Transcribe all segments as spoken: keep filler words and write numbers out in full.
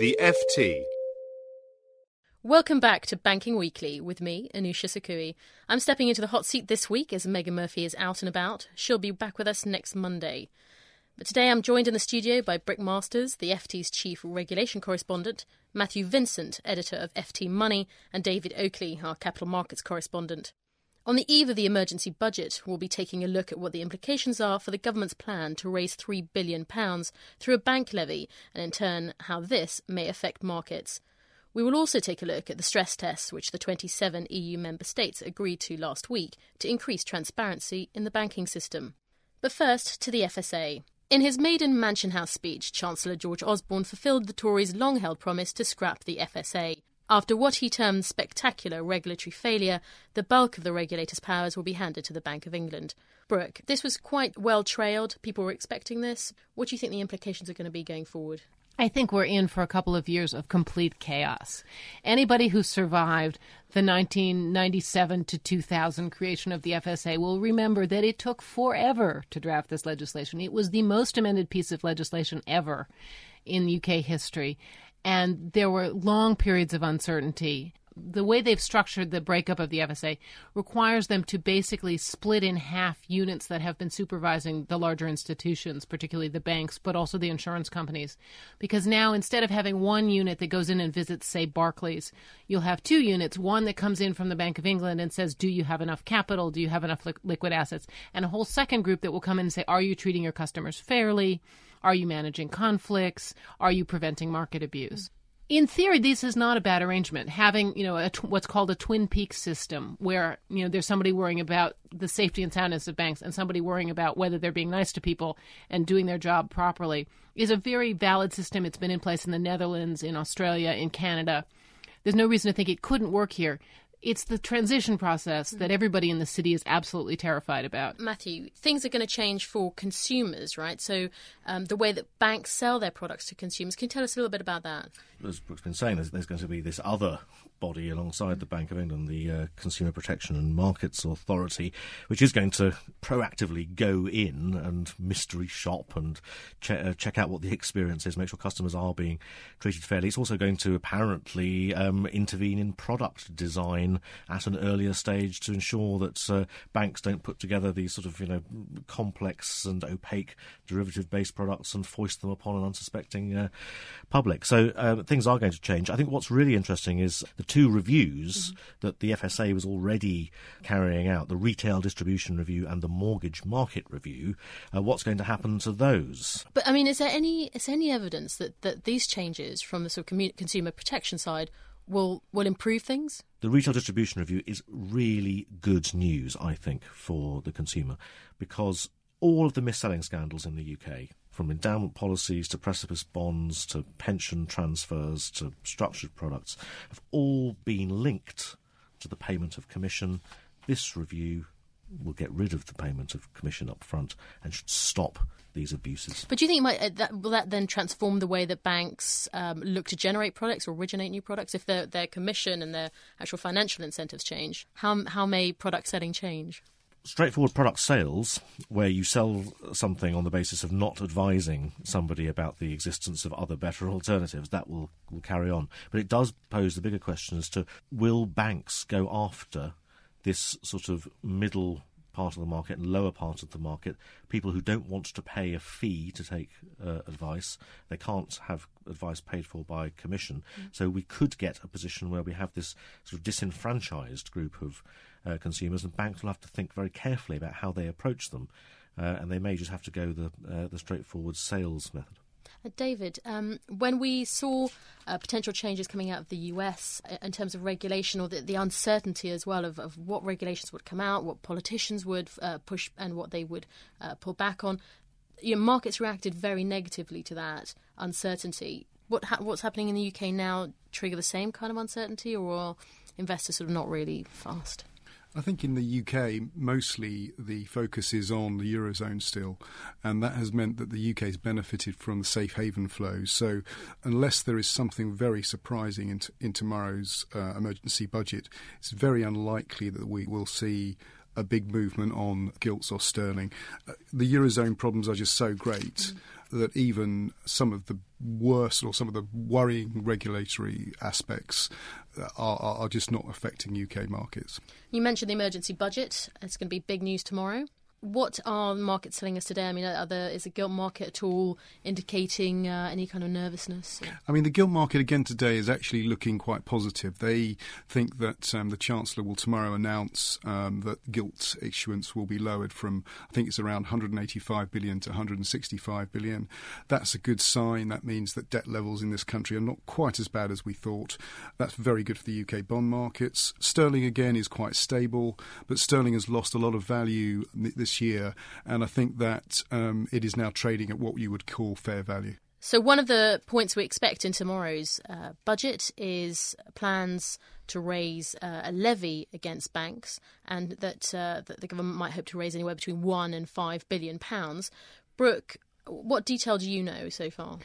The F T. Welcome back to Banking Weekly with me, Anousha Sakoui. I'm stepping into the hot seat this week as Megan Murphy is out and about. She'll be back with us next Monday. But today I'm joined in the studio by Brooke Masters, the F T's chief regulation correspondent, Matthew Vincent, editor of F T Money, and David Oakley, our capital markets correspondent. On the eve of the emergency budget, we'll be taking a look at what the implications are for the government's plan to raise three billion pounds through a bank levy, and in turn, how this may affect markets. We will also take a look at the stress tests which the twenty-seven E U member states agreed to last week to increase transparency in the banking system. But first, to the F S A. In his maiden Mansion House speech, Chancellor George Osborne fulfilled the Tories' long-held promise to scrap the F S A. After what he termed spectacular regulatory failure, the bulk of the regulator's powers will be handed to the Bank of England. Brooke, this was quite well trailed. People were expecting this. What do you think the implications are going to be going forward? I think we're in for a couple of years of complete chaos. Anybody who survived the nineteen ninety-seven to two thousand creation of the F S A will remember that it took forever to draft this legislation. It was the most amended piece of legislation ever in U K history, and there were long periods of uncertainty. The way they've structured the breakup of the F S A requires them to basically split in half units that have been supervising the larger institutions, particularly the banks, but also the insurance companies. Because now, instead of having one unit that goes in and visits, say, Barclays, you'll have two units, one that comes in from the Bank of England and says, do you have enough capital? Do you have enough li- liquid assets? And a whole second group that will come in and say, are you treating your customers fairly? Are you managing conflicts? Are you preventing market abuse? Mm-hmm. In theory, this is not a bad arrangement, having, you know, a tw- what's called a twin peak system where, you know, there's somebody worrying about the safety and soundness of banks and somebody worrying about whether they're being nice to people and doing their job properly is a very valid system. It's been in place in the Netherlands, in Australia, in Canada. There's no reason to think it couldn't work here. It's the transition process that everybody in the city is absolutely terrified about. Matthew, things are going to change for consumers, right? So um, the way that banks sell their products to consumers, can you tell us a little bit about that? As Brooke's been saying, there's, there's going to be this other body alongside mm-hmm. the Bank of England, the uh, Consumer Protection and Markets Authority, which is going to proactively go in and mystery shop and che- uh, check out what the experience is, make sure customers are being treated fairly. It's also going to apparently um, intervene in product design at an earlier stage to ensure that uh, banks don't put together these sort of, you know, complex and opaque derivative-based products and foist them upon an unsuspecting uh, public. So uh, things are going to change. I think what's really interesting is the two reviews mm-hmm. that the F S A was already carrying out, the Retail Distribution Review and the Mortgage Market Review. Uh, what's going to happen to those? But, I mean, is there any, is there any evidence that, that these changes from the sort of consumer protection side will will improve things? The Retail Distribution Review is really good news, I think, for the consumer, because all of the mis-selling scandals in the U K, from endowment policies to precipice bonds to pension transfers to structured products, have all been linked to the payment of commission. This review will get rid of the payment of commission up front and should stop these abuses. But do you think it might, uh, that, will that then transform the way that banks um, look to generate products or originate new products? If their their commission and their actual financial incentives change, how how may product selling change? Straightforward product sales, where you sell something on the basis of not advising somebody about the existence of other better alternatives, that will, will carry on. But it does pose the bigger question as to, will banks go after this sort of middle part of the market and lower part of the market, people who don't want to pay a fee to take uh, advice? They can't have advice paid for by commission. Mm. So we could get a position where we have this sort of disenfranchised group of uh, consumers, and banks will have to think very carefully about how they approach them, uh, and they may just have to go the, uh, the straightforward sales method. Uh, David, um, when we saw uh, potential changes coming out of the U S in terms of regulation, or the, the uncertainty as well of, of what regulations would come out, what politicians would uh, push and what they would uh, pull back on, you know, markets reacted very negatively to that uncertainty. What ha- what's happening in the U K now trigger the same kind of uncertainty, or are investors sort of not really fast? I think in the U K, mostly the focus is on the Eurozone still, and that has meant that the U K has benefited from the safe haven flows. So unless there is something very surprising in, t- in tomorrow's uh, emergency budget, it's very unlikely that we will see a big movement on gilts or sterling. Uh, the Eurozone problems are just so great mm. that even some of the worst or some of the worrying regulatory aspects are, are, are just not affecting U K markets. You mentioned the emergency budget. It's going to be big news tomorrow. What are the markets telling us today? I mean, are there, is the gilt market at all indicating uh, any kind of nervousness? Yeah. I mean, the gilt market again today is actually looking quite positive. They think that um, the Chancellor will tomorrow announce um, that gilt issuance will be lowered from, I think it's around one hundred eighty-five billion to one hundred sixty-five billion. That's a good sign. That means that debt levels in this country are not quite as bad as we thought. That's very good for the U K bond markets. Sterling again is quite stable, but sterling has lost a lot of value this year, and I think that um, it is now trading at what you would call fair value. So one of the points we expect in tomorrow's uh, budget is plans to raise uh, a levy against banks, and that, uh, that the government might hope to raise anywhere between one and five billion pounds. Brooke, what detail do you know so far?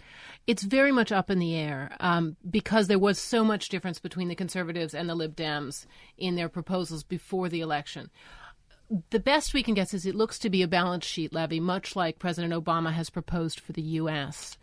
It's very much up in the air um, because there was so much difference between the Conservatives and the Lib Dems in their proposals before the election. The best we can guess is it looks to be a balance sheet levy, much like President Obama has proposed for the U S.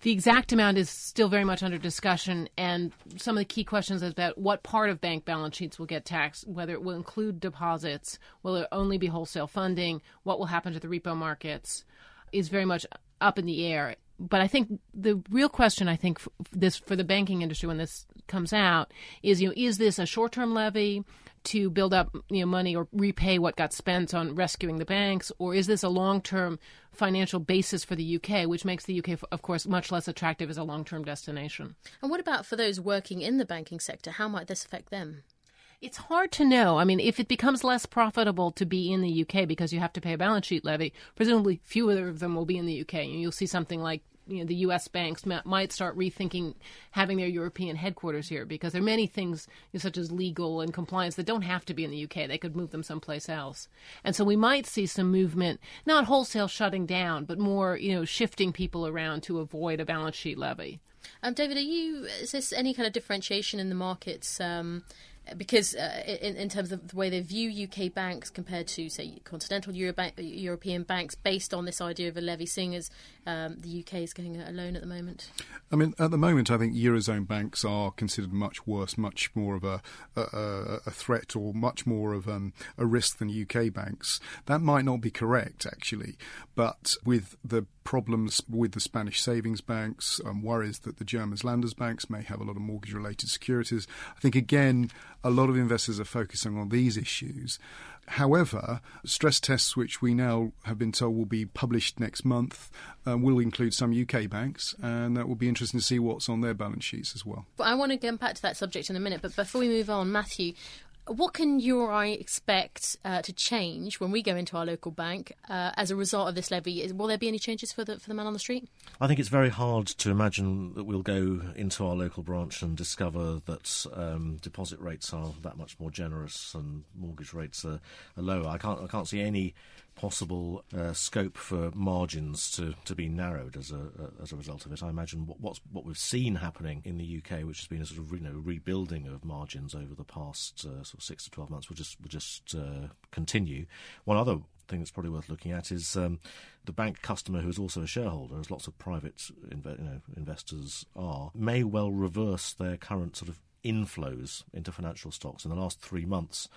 The exact amount is still very much under discussion, and some of the key questions is about what part of bank balance sheets will get taxed, whether it will include deposits, will it only be wholesale funding, what will happen to the repo markets is very much up in the air. But I think the real question, I think, for this for the banking industry when this comes out is, you know, is this a short-term levy to build up, you know, money or repay what got spent on rescuing the banks, or is this a long-term financial basis for the U K, which makes the U K, of course, much less attractive as a long-term destination? And what about for those working in the banking sector? How might this affect them? It's hard to know. I mean, if it becomes less profitable to be in the U K because you have to pay a balance sheet levy, presumably fewer of them will be in the U K, and you'll see something like, you know, the U S banks ma- might start rethinking having their European headquarters here, because there are many things, you know, such as legal and compliance that don't have to be in the U K. They could move them someplace else. And so we might see some movement, not wholesale shutting down, but more, you know, shifting people around to avoid a balance sheet levy. Um, David, are you, is this any kind of differentiation in the markets? Um, because uh, in, in terms of the way they view U K banks compared to, say, continental Euro bank, European banks, based on this idea of a levy, seeing as um, the U K is going alone at the moment? I mean, at the moment, I think Eurozone banks are considered much worse, much more of a, a, a threat, or much more of um, a risk than U K banks. That might not be correct, actually, but with the problems with the Spanish savings banks, um, worries that the German Landesbanks may have a lot of mortgage-related securities. I think, again, a lot of investors are focusing on these issues. However, stress tests, which we now have been told will be published next month, uh, will include some U K banks, and that will be interesting to see what's on their balance sheets as well. But I want to get back to that subject in a minute, but before we move on, Matthew, what can you or I expect uh, to change when we go into our local bank uh, as a result of this levy? Will there be any changes for the for the man on the street? I think it's very hard to imagine that we'll go into our local branch and discover that um, deposit rates are that much more generous and mortgage rates are, are lower. I can't I can't see any possible uh, scope for margins to, to be narrowed as a uh, as a result of it. I imagine what what's, what we've seen happening in the U K, which has been a sort of, you know, rebuilding of margins over the past uh, sort of six to twelve months, will just will just uh, continue. One other thing that's probably worth looking at is um, the bank customer, who is also a shareholder, as lots of private inve- you know, investors are, may well reverse their current sort of inflows into financial stocks in the last three months.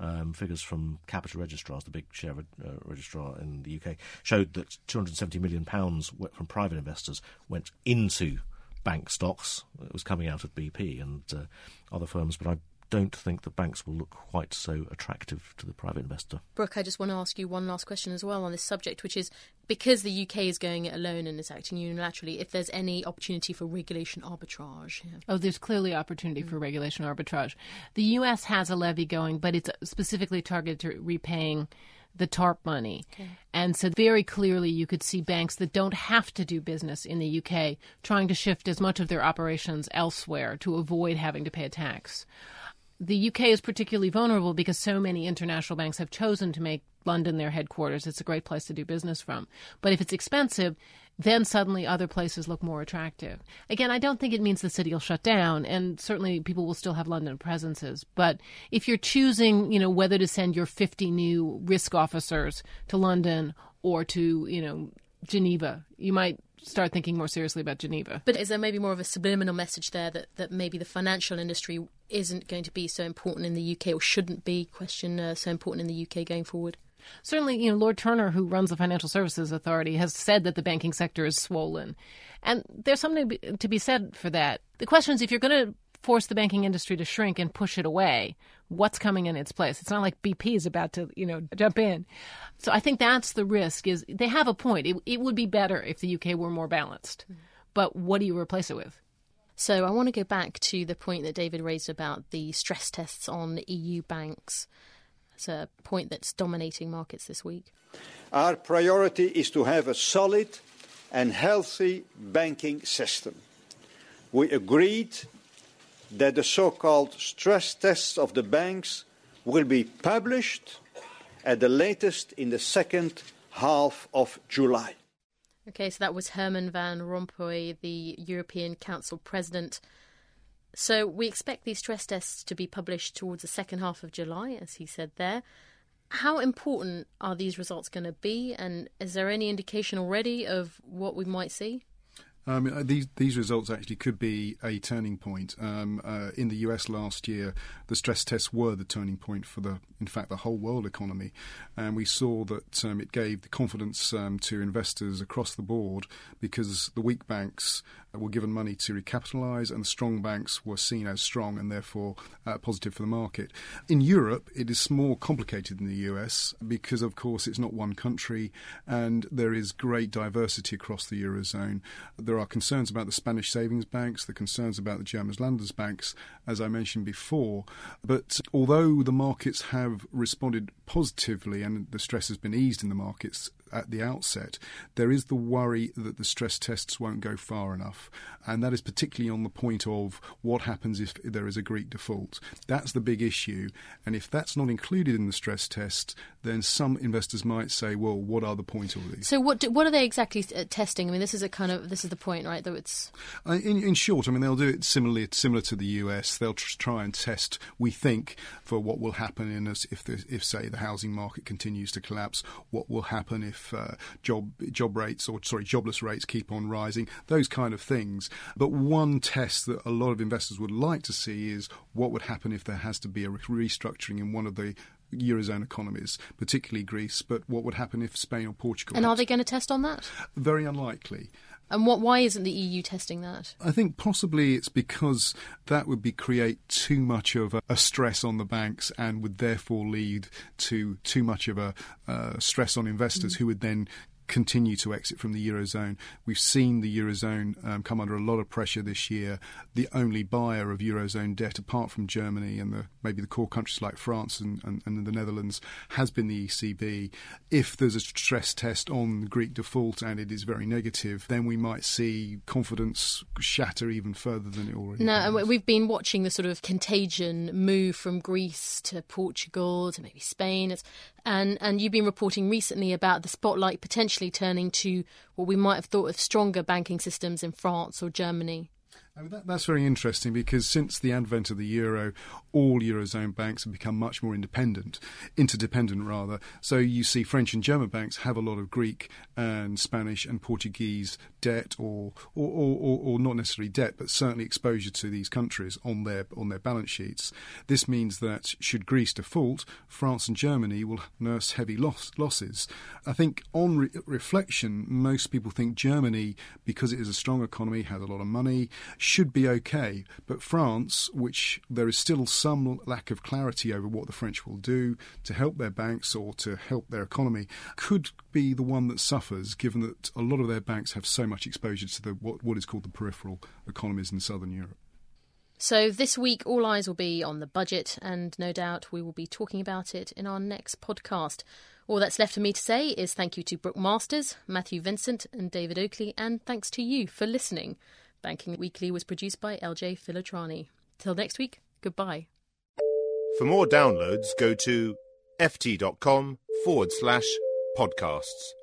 Um, figures from Capita Registrars, the big share uh, registrar in the U K, showed that two hundred seventy million pounds from private investors went into bank stocks. It was coming out of B P and uh, other firms, but I don't think that banks will look quite so attractive to the private investor. Brooke, I just want to ask you one last question as well on this subject, which is, because the U K is going it alone and is acting unilaterally, if there's any opportunity for regulation arbitrage. Yeah. Oh, there's clearly opportunity mm. for regulation arbitrage. The U S has a levy going, but it's specifically targeted to repaying the TARP money. Okay. And so very clearly you could see banks that don't have to do business in the U K trying to shift as much of their operations elsewhere to avoid having to pay a tax. The U K is particularly vulnerable because so many international banks have chosen to make London their headquarters. It's a great place to do business from. But if it's expensive, then suddenly other places look more attractive. Again, I don't think it means the city will shut down, and certainly people will still have London presences. But if you're choosing, you know, whether to send your fifty new risk officers to London or to, you know, Geneva, you might start thinking more seriously about Geneva. But is there maybe more of a subliminal message there that, that maybe the financial industry isn't going to be so important in the U K, or shouldn't be, question uh, so important in the U K going forward? Certainly, you know, Lord Turner, who runs the Financial Services Authority, has said that the banking sector is swollen. And there's something to be, to be said for that. The question is, if you're going to force the banking industry to shrink and push it away, what's coming in its place? It's not like B P is about to, you know, jump in. So I think that's the risk. Is they have a point. It, it would be better if the U K were more balanced. Mm. But what do you replace it with? So I want to go back to the point that David raised about the stress tests on E U banks. It's a point that's dominating markets this week. Our priority is to have a solid and healthy banking system. We agreed that the so-called stress tests of the banks will be published at the latest in the second half of July. OK, so that was Herman Van Rompuy, the European Council President. So we expect these stress tests to be published towards the second half of July, as he said there. How important are these results going to be? And is there any indication already of what we might see? Um, these these results actually could be a turning point. Um, uh, in the U S last year, the stress tests were the turning point for the, in fact, the whole world economy, and we saw that um, it gave the confidence um, to investors across the board, because the weak banks were given money to recapitalise, and the strong banks were seen as strong and therefore uh, positive for the market. In Europe, it is more complicated than the U S because, of course, it's not one country, and there is great diversity across the eurozone. There There are concerns about the Spanish savings banks, the concerns about the German Landesbanks, as I mentioned before. But although the markets have responded positively and the stress has been eased in the markets at the outset, there is the worry that the stress tests won't go far enough. And that is particularly on the point of what happens if there is a Greek default. That's the big issue. And if that's not included in the stress test, then some investors might say, well, what are the points of these? So what do, what are they exactly testing? I mean, this is a kind of, this is the point, right? That it's uh, in, in short, I mean, they'll do it similarly, similar to the U S. They'll tr- try and test, we think, for what will happen in us if, the, if, say, the housing market continues to collapse, what will happen if Uh, job job rates or sorry jobless rates keep on rising, those kind of things. But one test that a lot of investors would like to see is what would happen if there has to be a restructuring in one of the Eurozone economies, particularly Greece. But what would happen if Spain or Portugal? And are they going to test on that? Very unlikely. And what, why isn't the E U testing that? I think possibly it's because that would be create too much of a, a stress on the banks, and would therefore lead to too much of a uh, stress on investors, mm. who would then continue to exit from the Eurozone. We've seen the Eurozone um, come under a lot of pressure this year. The only buyer of Eurozone debt, apart from Germany and the, maybe the core countries like France and, and, and the Netherlands, has been the E C B. If there's a stress test on Greek default and it is very negative, then we might see confidence shatter even further than it already is. No, we've been watching the sort of contagion move from Greece to Portugal to maybe Spain. It's, and, and you've been reporting recently about the spotlight potentially turning to what we might have thought of stronger banking systems in France or Germany. I mean, that, that's very interesting, because since the advent of the euro, all Eurozone banks have become much more independent, interdependent rather. So you see French and German banks have a lot of Greek and Spanish and Portuguese debt, or or, or, or, or not necessarily debt, but certainly exposure to these countries on their on their balance sheets. This means that should Greece default, France and Germany will nurse heavy loss, losses. I think on re- reflection, most people think Germany, because it is a strong economy, has a lot of money, should be okay. But France, which there is still some lack of clarity over what the French will do to help their banks or to help their economy, could be the one that suffers, given that a lot of their banks have so much exposure to the what, what is called the peripheral economies in southern Europe. So this week, all eyes will be on the budget, and no doubt we will be talking about it in our next podcast. All that's left for me to say is thank you to Brooke Masters, Matthew Vincent and David Oakley, and thanks to you for listening. Banking Weekly was produced by L J Filotrani. Till next week, goodbye. For more downloads, go to ft.com forward slash podcasts.